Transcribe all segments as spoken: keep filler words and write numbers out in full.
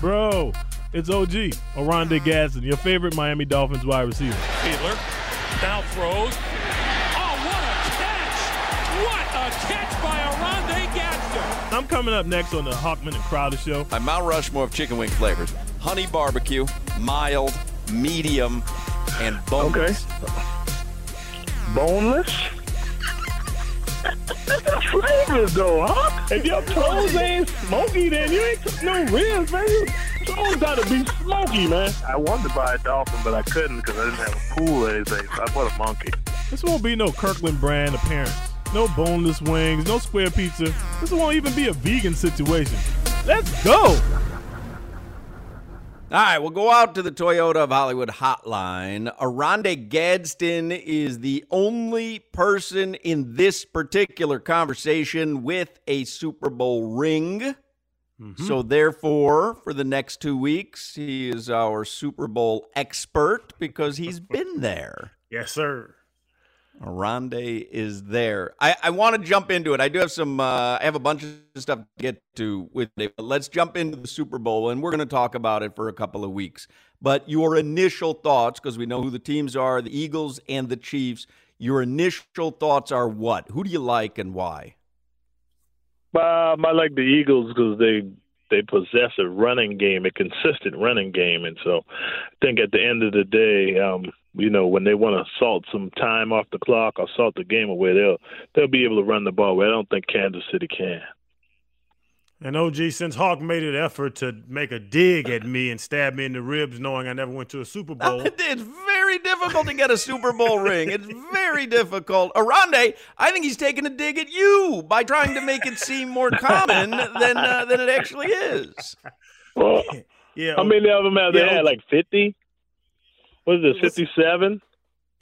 Bro, it's O G, Oronde Gadsden, your favorite Miami Dolphins wide receiver. Fiedler now throws. Oh, what a catch! What a catch by Oronde Gadsden! I'm coming up next on the Hawkman and Crowder Show. I'm Mount Rushmore of chicken wing flavors. Honey barbecue, mild, medium, and boneless. Okay. Boneless? Flavors though, huh? If your toes ain't smoky, then you ain't took no ribs, man. Your toes gotta be smoky, man. I wanted to buy a dolphin, but I couldn't because I didn't have a pool or anything, so I bought a monkey. This won't be no Kirkland brand appearance. No boneless wings, no square pizza. This won't even be a vegan situation. Let's go! All right, we'll go out to the Toyota of Hollywood hotline. Oronde Gadsden is the only person in this particular conversation with a Super Bowl ring. Mm-hmm. So therefore, for the next two weeks, he is our Super Bowl expert because he's been there. Yes, sir. Oronde is there. I, I want to jump into it. I do have some, uh, I have a bunch of stuff to get to with it, but let's jump into the Super Bowl, and we're going to talk about it for a couple of weeks. But your initial thoughts, because we know who the teams are, the Eagles and the Chiefs, your initial thoughts are what? Who do you like and why? Um, I like the Eagles because they they possess a running game, a consistent running game. And so I think at the end of the day, um, you know, when they want to salt some time off the clock or salt the game away, they'll they'll be able to run the ball where I don't think Kansas City can. And O G, since Hawk made an effort to make a dig at me and stab me in the ribs knowing I never went to a Super Bowl. It's very difficult to get a Super Bowl ring. It's very difficult. Oronde, I think he's taking a dig at you by trying to make it seem more common than uh, than it actually is. Well, yeah, how many of them have they had, like fifty? What is this, fifty-seven?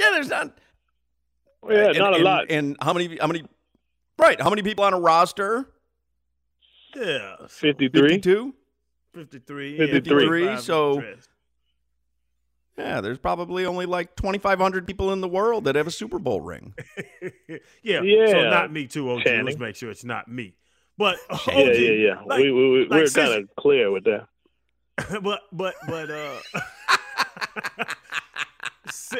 Yeah, there's not. Yeah, and, not a and, lot. And how many? How many? Right. How many people on a roster? Yeah, so fifty-three, fifty-two, fifty-three, yeah, fifty-three. So, yeah, there's probably only like twenty-five hundred people in the world that have a Super Bowl ring. yeah, yeah. So not me too, O G. Channing. Let's make sure it's not me. But O G, yeah, yeah, yeah. Like, we we, we like we're kind of clear with that. but but but uh.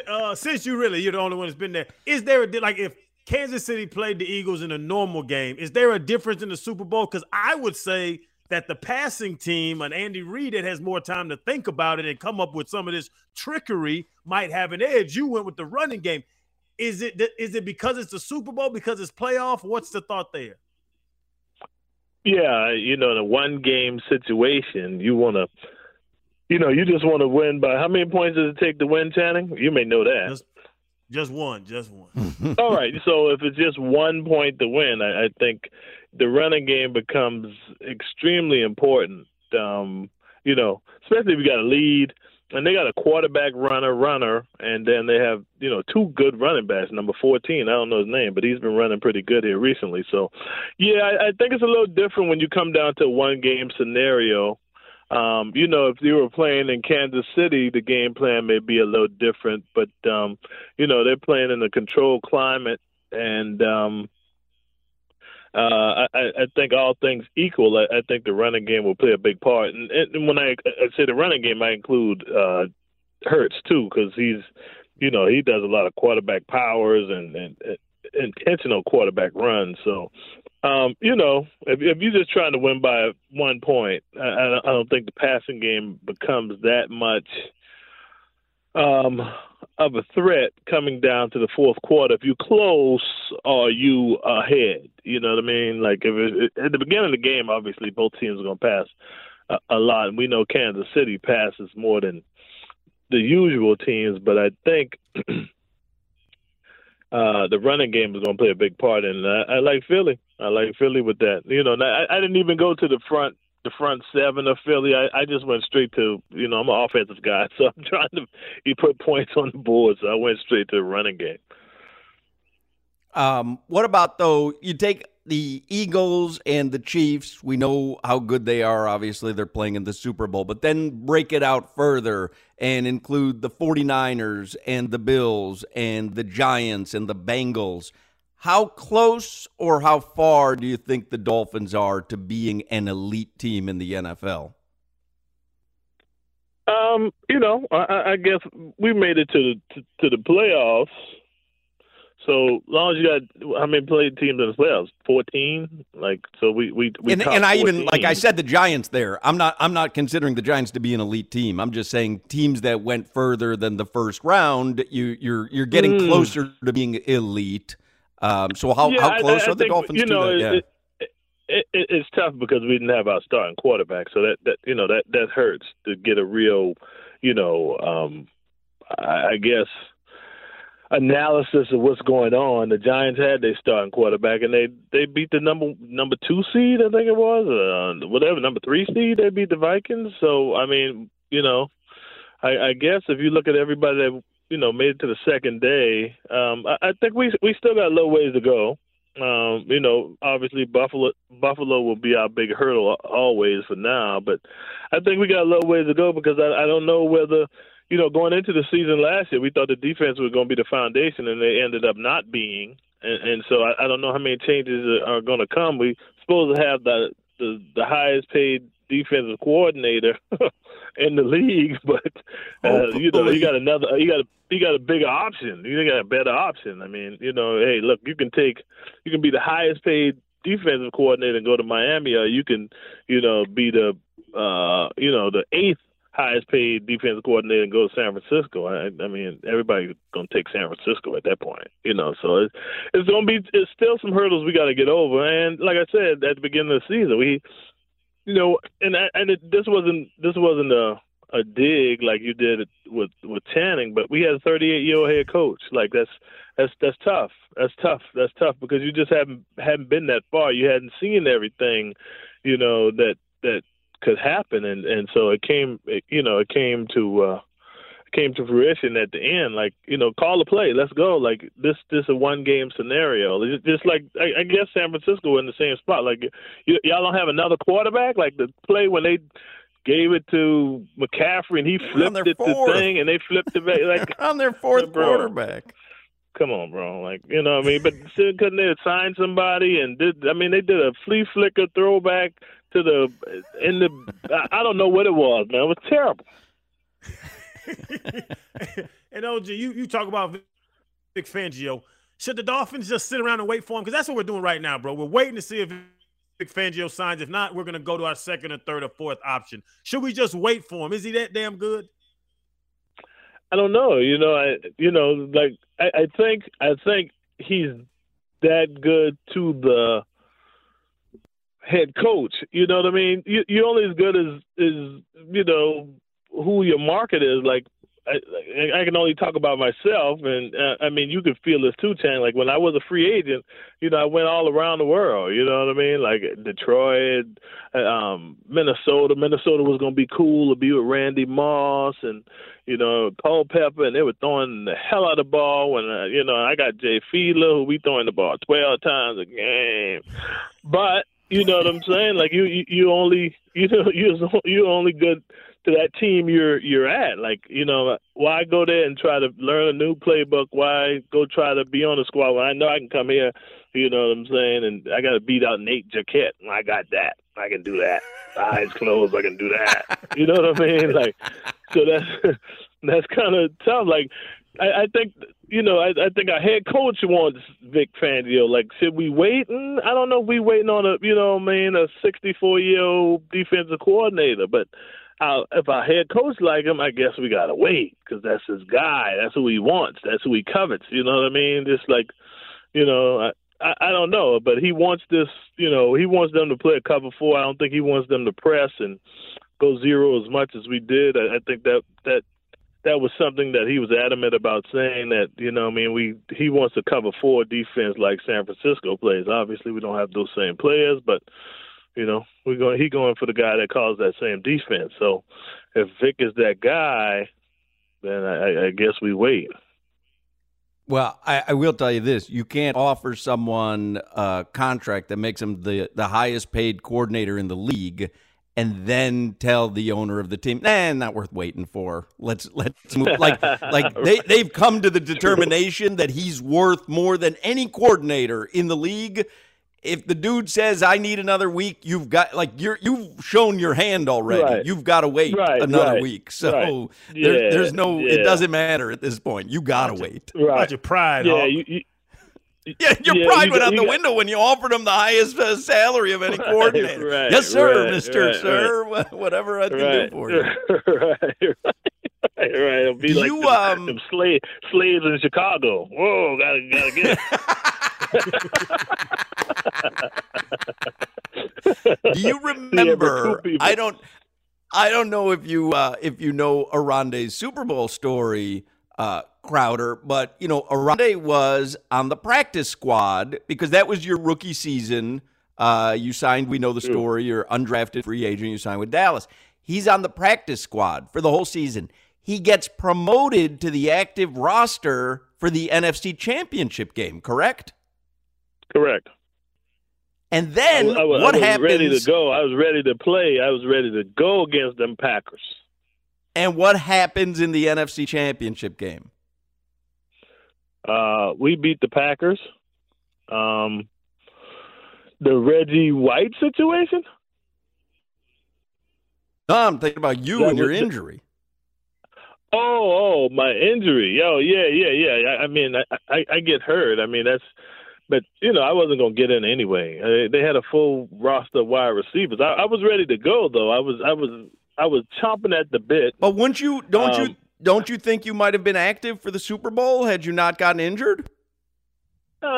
Uh, since you really, you're the only one that's been there. Is there a like if Kansas City played the Eagles in a normal game? Is there a difference in the Super Bowl? Because I would say that the passing team, an Andy Reid that has more time to think about it and come up with some of this trickery, might have an edge. You went with the running game. Is it is it because it's the Super Bowl? Because it's playoff? What's the thought there? Yeah, you know, in a one game situation, you want to. You know, you just want to win by how many points does it take to win, Channing? You may know that. Just, just one, just one. All right, so if it's just one point to win, I, I think the running game becomes extremely important, um, you know, especially if you got a lead. And they got a quarterback runner, runner, and then they have, you know, two good running backs, number fourteen. I don't know his name, but he's been running pretty good here recently. So, yeah, I, I think it's a little different when you come down to a one-game scenario. Um, you know, if you were playing in Kansas City, the game plan may be a little different, but, um, you know, they're playing in a controlled climate. And um, uh, I, I think all things equal, I, I think the running game will play a big part. And, and when I, I say the running game, I include uh, Hurts, too, because he's, you know, he does a lot of quarterback powers and, and, and intentional quarterback runs. So Um, you know, if, if you're just trying to win by one point, I, I don't think the passing game becomes that much um, of a threat coming down to the fourth quarter. If you close, or you ahead? You know what I mean? Like if it, at the beginning of the game, obviously both teams are going to pass a, a lot. And we know Kansas City passes more than the usual teams, but I think uh, the running game is going to play a big part in it. I, I like Philly. I like Philly with that. You know, I, I didn't even go to the front the front seven of Philly. I, I just went straight to, you know, I'm an offensive guy, so I'm trying to he put points on the board, so I went straight to the running game. Um, what about, though, you take the Eagles and the Chiefs. We know how good they are. Obviously, they're playing in the Super Bowl. But then break it out further and include the 49ers and the Bills and the Giants and the Bengals. How close or how far do you think the Dolphins are to being an elite team in the N F L? Um, you know, I, I guess we made it to the to, to the playoffs. So long as you got, how many play teams in the playoffs? Fourteen. Like so, we we we. And, and I even like I said, the Giants. There, I'm not. I'm not considering the Giants to be an elite team. I'm just saying teams that went further than the first round. You you're you're getting mm. closer to beser elite. Um, so how yeah, how close I, I are I the think, Dolphins you know, to that? It, yeah. it, it, it's tough because we didn't have our starting quarterback, so that, that you know that that hurts to get a real, you know, um, I, I guess. analysis of what's going on. The Giants had their starting quarterback, and they, they beat the number number two seed, I think it was, uh, whatever, number three seed. They beat the Vikings. So, I mean, you know, I, I guess if you look at everybody that, you know, made it to the second day, um, I, I think we we still got a little ways to go. Um, you know, obviously Buffalo Buffalo will be our big hurdle always for now, but I think we got a little ways to go because I, I don't know whether – you know, going into the season last year, we thought the defense was going to be the foundation, and they ended up not being. And, and so I, I don't know how many changes are, are going to come. We're supposed to have the the, the highest-paid defensive coordinator in the league, but uh, oh, you know, you got another, you got a, you got a bigger option. You got a better option. I mean, you know, hey, look, you can take, you can be the highest-paid defensive coordinator and go to Miami, or you can, you know, be the, uh, you know, the eighth highest paid defensive coordinator and go to San Francisco. I, I mean, everybody's going to take San Francisco at that point, you know. So it's, it's going to be, it's still some hurdles we got to get over. And like I said at the beginning of the season, we, you know, and I, and it, this wasn't this wasn't a a dig like you did it with with Channing, but we had a thirty-eight year old head coach. Like that's that's that's tough. That's tough. That's tough because you just haven't haven't been that far. You hadn't seen everything, you know, that that. could happen, and and so it came it, you know it came to uh it came to fruition at the end. Like, you know, call the play, let's go. Like this this a one game scenario, just like I, I guess San Francisco in the same spot. Like y- y'all don't have another quarterback. Like the play when they gave it to McCaffrey and he flipped it fourth. the thing and they flipped it back like on their fourth bro. quarterback. Come on, bro. Like, you know what I mean? But couldn't they sign somebody? And did I mean, they did a flea flicker throwback to the in the. I don't know what it was, man. It was terrible. And O G, you you talk about Vic Fangio. Should the Dolphins just sit around and wait for him? Because that's what we're doing right now, bro. We're waiting to see if Vic Fangio signs. If not, we're going to go to our second or third or fourth option. Should we just wait for him? Is he that damn good? I don't know. You know, I you know, like I, I think I think he's that good to the head coach. You know what I mean? You, you're only as good as is you know who your market is. Like I, I can only talk about myself, and uh, I mean you could feel this too, Chan. Like when I was a free agent, you know I went all around the world. You know what I mean? Like Detroit, um, Minnesota. Minnesota was going to be cool to be with Randy Moss and. You know, Culpepper, and they were throwing the hell out of the ball. When uh, you know, I got Jay Fiedler, who we throwing the ball twelve times a game. But you know what I'm saying? Like you, you, you only, you know, you you only good to that team you're you're at. Like you know, why go there and try to learn a new playbook? Why go try to be on the squad when I know I can come here? You know what I'm saying? And I got to beat out Nate Jacquet. I got that. I can do that. Eyes closed, I can do that. You know what I mean? Like. So that's, that's kind of tough. Like, I, I think, you know, I, I think our head coach wants Vic Fangio. Like, should we wait? I don't know if we waiting on a, you know, I mean, a sixty-four-year-old defensive coordinator. But our, if our head coach like him, I guess we got to wait because that's his guy. That's who he wants. That's who he covets. You know what I mean? Just like, you know, I, I, I don't know. But he wants this, you know, he wants them to play a cover four. I don't think he wants them to press and go zero as much as we did. I, I think that that – that was something that he was adamant about saying that, you know, I mean, we he wants to cover four defense like San Francisco plays. Obviously, we don't have those same players, but, you know, we're going he going for the guy that calls that same defense. So if Vic is that guy, then I, I guess we wait. Well, I, I will tell you this. You can't offer someone a contract that makes him the, the highest paid coordinator in the league and then tell the owner of the team, nah, not worth waiting for. Let's let's move. Like like they they've come to the determination that he's worth more than any coordinator in the league. If the dude says I need another week, you've got like you're you've shown your hand already. Right. You've got to wait right, another right, week. So right. there, yeah, there's no. Yeah. It doesn't matter at this point. You got to wait. Right. About your pride. Yeah. You, you, Yeah, your yeah, pride you, went out you, the window when you offered him the highest uh, salary of any right, coordinator. Right, yes, sir, right, Mister Right, sir, right. Whatever I can right, do for you. Right, right, right. It'll be do like you, them, um, them slave, slaves in Chicago. Whoa, gotta, gotta get it. Do you remember? Yeah, I don't. I don't know if you uh, if you know Oronde's Super Bowl story. Uh, Crowder, but you know, Oronde was on the practice squad because that was your rookie season. Uh, you signed, we know the story, you're undrafted free agent, you signed with Dallas. He's on the practice squad for the whole season. He gets promoted to the active roster for the N F C Championship game, correct? Correct. And then I, I, what I was happens? Ready to go. I was ready to play. I was ready to go against them Packers. And what happens in the N F C Championship game? Uh, we beat the Packers. Um, the Reggie White situation? No, I'm thinking about you that and your injury. The... Oh, oh, my injury. Oh, yeah, yeah, yeah. I, I mean, I, I, I get hurt. I mean, that's – but, you know, I wasn't going to get in anyway. They had a full roster of wide receivers. I, I was ready to go, though. I was I was – I was chomping at the bit. But wouldn't you don't um, you don't you think you might have been active for the Super Bowl had you not gotten injured? Um,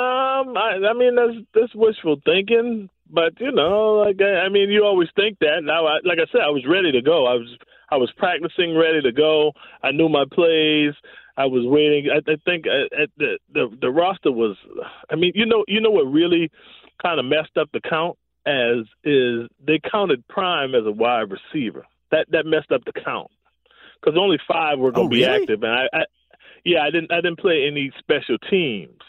I, I mean that's that's wishful thinking, but you know, like I, I mean, you always think that. Now, I, like I said, I was ready to go. I was I was practicing, ready to go. I knew my plays. I was waiting. I, I think I, at the, the the roster was. I mean, you know, you know what really kind of messed up the count as is they counted Prime as a wide receiver. That that messed up the count because only five were going to oh, be really? active, and I, I, yeah, I didn't I didn't play any special teams.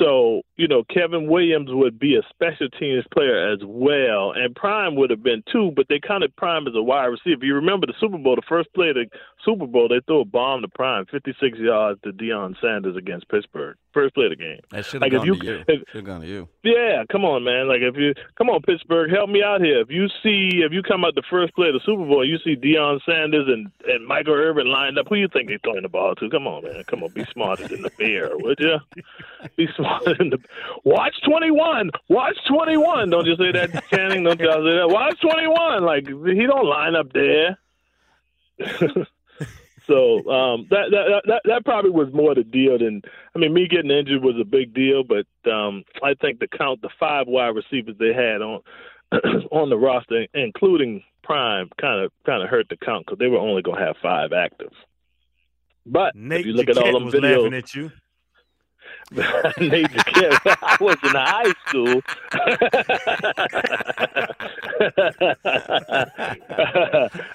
So you know, Kevin Williams would be a special teams player as well, and Prime would have been two, but they counted Prime as a wide receiver. You remember the Super Bowl, the first play of the Super Bowl, they threw a bomb to Prime, fifty-six yards to Deion Sanders against Pittsburgh. First play of the game. That should have like gone you, to you. If, should have gone to you. Yeah, come on, man. Like if you come on, Pittsburgh, help me out here. If you see, if you come out the first play of the Super Bowl, you see Deion Sanders and, and Michael Irvin lined up. Who you think they're throwing the ball to? Come on, man. Come on, be smarter than the bear, would you? Be smarter than the. Watch twenty-one. Watch twenty-one. Don't you say that, Channing? Don't you say that? Watch twenty-one. Like he don't line up there. So um, that, that that that probably was more the deal than I mean me getting injured was a big deal, but um, I think the count the five wide receivers they had on on the roster, including Prime, kind of kind of hurt the count because they were only going to have five active. But Nate if you look Jacquet at all them was videos, laughing at you. Nate Jacquet, I was in high school.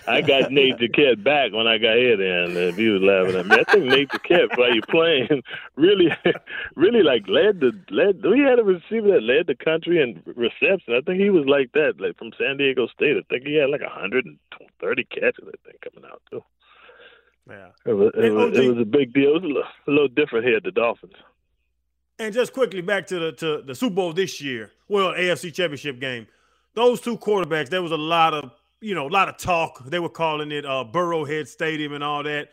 I got Nate Jacquet back when I got here then. If he was laughing at me, I think Nate Jacquet, while you're playing, really, really like led the led. We had a receiver that led the country in reception. I think he was like that, like from San Diego State. I think he had like one hundred thirty catches. I think coming out too. Yeah, it was, it, was, it was a big deal. It was a little, a little different here at the Dolphins. And just quickly back to the to the Super Bowl this year, well, A F C Championship game. Those two quarterbacks, there was a lot of you know a lot of talk. They were calling it uh, Burrowhead Stadium and all that.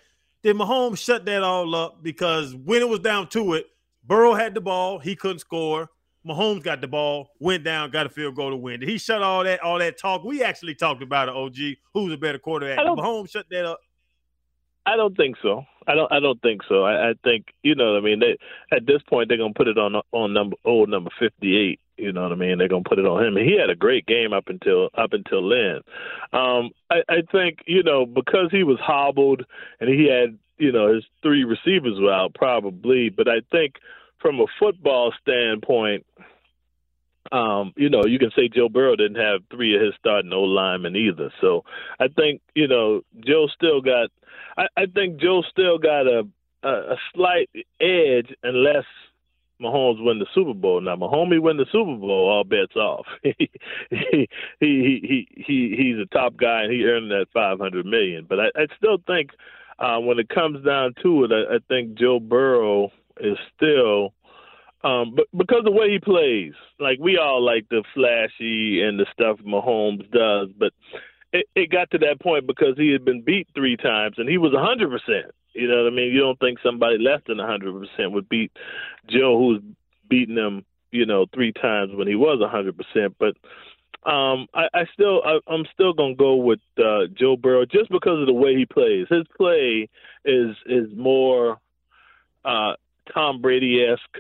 Then Mahomes shut that all up because when it was down to it, Burrow had the ball. He couldn't score. Mahomes got the ball, went down, got a field goal to win. Did he shut all that all that talk? We actually talked about it, O G. Who's a better quarterback? Did Mahomes shut that up? I don't think so. I don't. I don't think so. I, I think you know what I mean. They, at this point, they're gonna put it on on number old number fifty-eight. You know what I mean. They're gonna put it on him. And he had a great game up until up until then. Um, I, I think you know because he was hobbled and he had you know his three receivers were out probably. But I think from a football standpoint, um, you know, you can say Joe Burrow didn't have three of his starting O linemen either. So I think, you know, Joe still got I, I think Joe still got a, a, a slight edge unless Mahomes win the Super Bowl. Now, Mahomes win the Super Bowl, all bets off. he, he, he, he, he's a top guy, and he earned that five hundred million dollars. But I, I still think uh, when it comes down to it, I, I think Joe Burrow – is still, um, but because the way he plays, like we all like the flashy and the stuff Mahomes does, but it, it got to that point because he had been beat three times and he was one hundred percent. You know what I mean? You don't think somebody less than one hundred percent would beat Joe, who's beaten him, you know, three times when he was one hundred percent. But um, I, I still, I, I'm still gonna go with uh, Joe Burrow just because of the way he plays. His play is is more. Uh, Tom Brady-esque,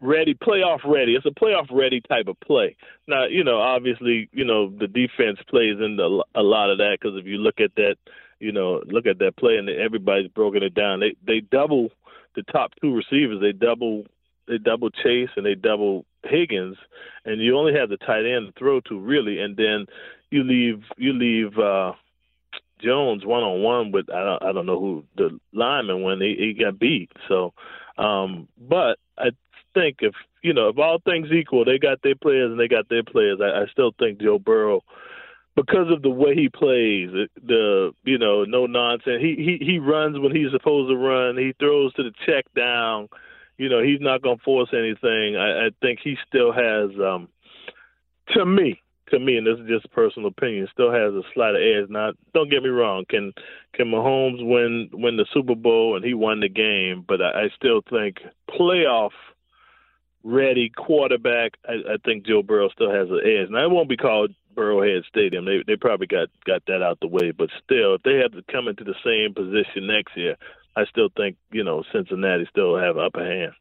ready, playoff-ready. It's a playoff-ready type of play. Now, you know, obviously, you know, the defense plays into a lot of that because if you look at that, you know, look at that play and everybody's broken it down. They they double the top two receivers. They double they double Chase and they double Higgins, and you only have the tight end to throw to really, and then you leave you leave uh, Jones one-on-one with I don't, I don't know who the lineman when he, he got beat. So. Um, but I think if, you know, if all things equal, they got their players and they got their players, I, I still think Joe Burrow, because of the way he plays, the, the you know, no nonsense, he, he, he runs when he's supposed to run, he throws to the check down, you know, he's not going to force anything. I, I think he still has, um, to me, to me, and this is just personal opinion, still has a slight edge. Now, don't get me wrong. Can can Mahomes win win the Super Bowl and he won the game? But I, I still think playoff-ready quarterback, I, I think Joe Burrow still has an edge. Now, it won't be called Burrowhead Stadium. They they probably got, got that out the way. But still, if they have to come into the same position next year, I still think, you know, Cincinnati still have an upper hand.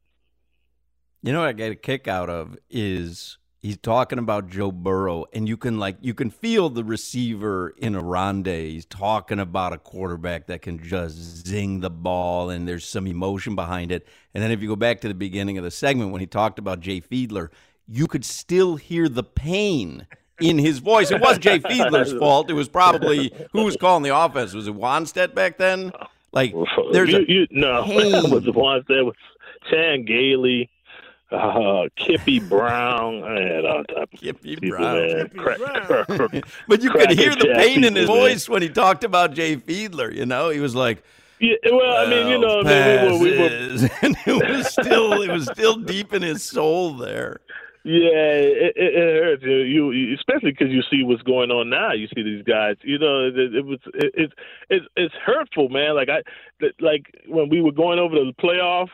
You know what I get a kick out of is – he's talking about Joe Burrow, and you can like you can feel the receiver in Oronde. He's talking about a quarterback that can just zing the ball, and there's some emotion behind it. And then if you go back to the beginning of the segment when he talked about Jay Fiedler, you could still hear the pain in his voice. It wasn't Jay Fiedler's fault. It was probably who was calling the offense. Was it Wannstedt back then? Like there's you, you, no, it was Wannstedt. Was Chan Gailey. Uh, Kippy Brown. Man, all type of Kippy people, Brown. Man. Kippy crack, Brown. Crack, but you crack could hear the pain people, in his voice man. When he talked about Jay Fiedler, you know? He was like, yeah, well, I mean, you know, man, we were, we were... and it was still it was still deep in his soul there. Yeah, it, it, it hurts you, you especially because you see what's going on now. You see these guys, you know. It, it was it, it it's it's hurtful, man. Like I, like when we were going over the playoff.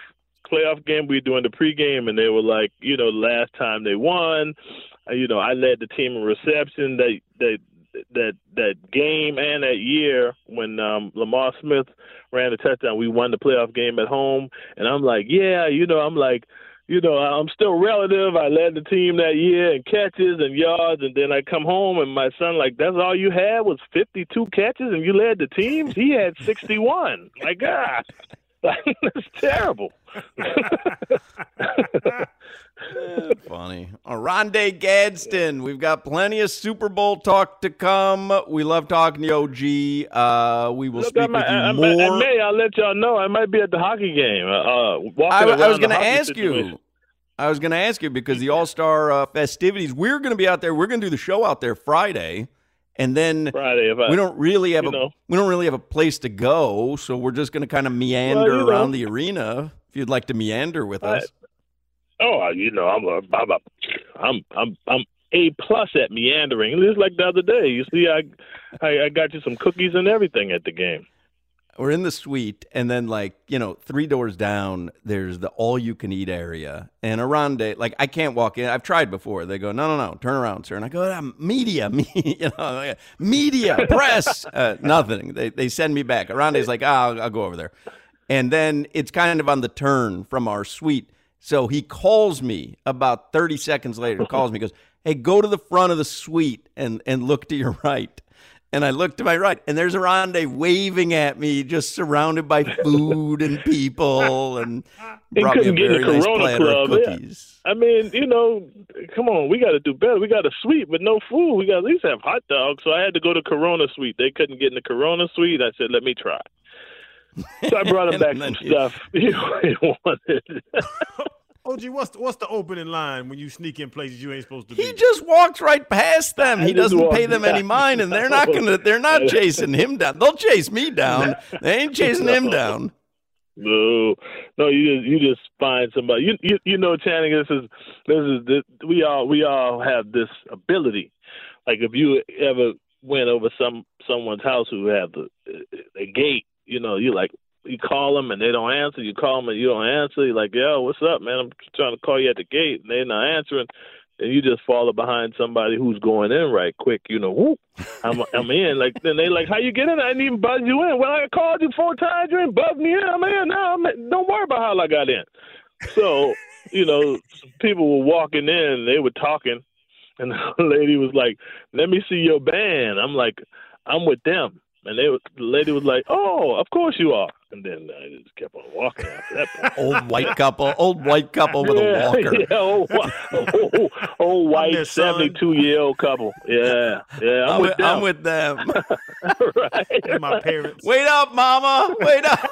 playoff game, we were doing the pregame, and they were like, you know, last time they won, you know, I led the team in reception that that that that game and that year when um, Lamar Smith ran the touchdown, we won the playoff game at home, and I'm like, yeah, you know, I'm like, you know, I'm still relative. I led the team that year in catches and yards, and then I come home, and my son, like, that's all you had was fifty-two catches, and you led the team? He had sixty-one. My God. That's terrible. Funny. Oronde Gadsden. We've got plenty of Super Bowl talk to come. We love talking to O G. Uh, we will Look, speak I might, with you I, more. I may, I'll let y'all know. I might be at the hockey game. Uh, I, I was going to ask situation. you. I was going to ask you because the All-Star uh, festivities, we're going to be out there. We're going to do the show out there Friday. And then Friday, if I, we don't really have a know. we don't really have a place to go, so we're just going to kind of meander well, you know. around the arena. If you'd like to meander with I, us, oh, you know, I'm a, I'm a, I'm I'm I'm A plus at meandering. Just like the other day, you see, I, I I got you some cookies and everything at the game. we're in the suite, and then, like, you know, three doors down, there's the all-you-can-eat area. And Oronde, like, I can't walk in. I've tried before. They go, no, no, no, turn around, sir. And I go, ah, media, me, you know, media, press, uh, nothing. They they send me back. Aronde's like, ah, I'll, I'll go over there. And then it's kind of on the turn from our suite. So he calls me about thirty seconds later, calls me, goes, hey, go to the front of the suite and, and look to your right. And I look to my right, and there's Oronde waving at me, just surrounded by food and people, and he brought me a very nice platter of cookies. Yeah. I mean, you know, come on, we got to do better. We got a suite, but no food. We got to at least have hot dogs. So I had to go to Corona Suite. They couldn't get in the Corona Suite. I said, let me try. So I brought him back some you. stuff he wanted. O G, what's the, what's the opening line when you sneak in places you ain't supposed to be? He just walks right past them. He doesn't pay them any mind, and they're not gonna. They're not chasing him down. They'll chase me down. They ain't chasing him down. No, no, you just you just find somebody. You you, you know, Channing, this is this is this, we all we all have this ability. Like if you ever went over some someone's house who had the a gate, you know, you like. You call them and they don't answer. You call them and you don't answer. You're like, yo, what's up, man? I'm trying to call you at the gate, and they're not answering. And you just follow behind somebody who's going in right quick. You know, whoop, I'm, I'm in. Like then they like, how you get in? I didn't even buzz you in. Well, I called you four times. You ain't buzzed me in. I'm in. No, I'm in. Don't worry about how I got in. So, you know, people were walking in. They were talking. And the lady was like, let me see your band. I'm like, I'm with them. And they, the lady was like, oh, of course you are. And then I just kept on walking after that. Old white couple, old white couple with yeah, a walker. Yeah, old, old, old, old white seventy-two-year-old couple. Yeah, yeah, I'm, I'm, with, I'm with them. Right. And my parents. Wait up, mama. Wait up.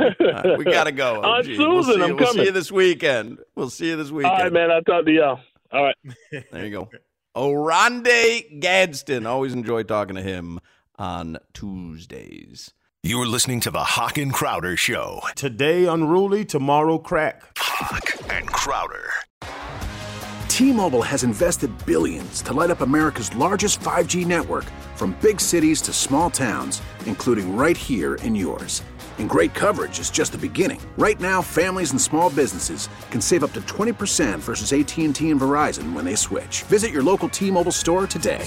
Right, we got to go. Aunt Susan, we'll see, I'm we'll coming. We'll see you this weekend. We'll see you this weekend. All right, man, I'll talk to y'all. All right. There you go. Oronde Gadsden. Always enjoy talking to him on Tuesdays. You're listening to the Hawk and Crowder Show. Today unruly, tomorrow crack. Hawk and Crowder. T-Mobile has invested billions to light up America's largest five G network, from big cities to small towns, including right here in yours. And great coverage is just the beginning. Right now, families and small businesses can save up to twenty percent versus A T and T and Verizon when they switch. Visit your local T-Mobile store today.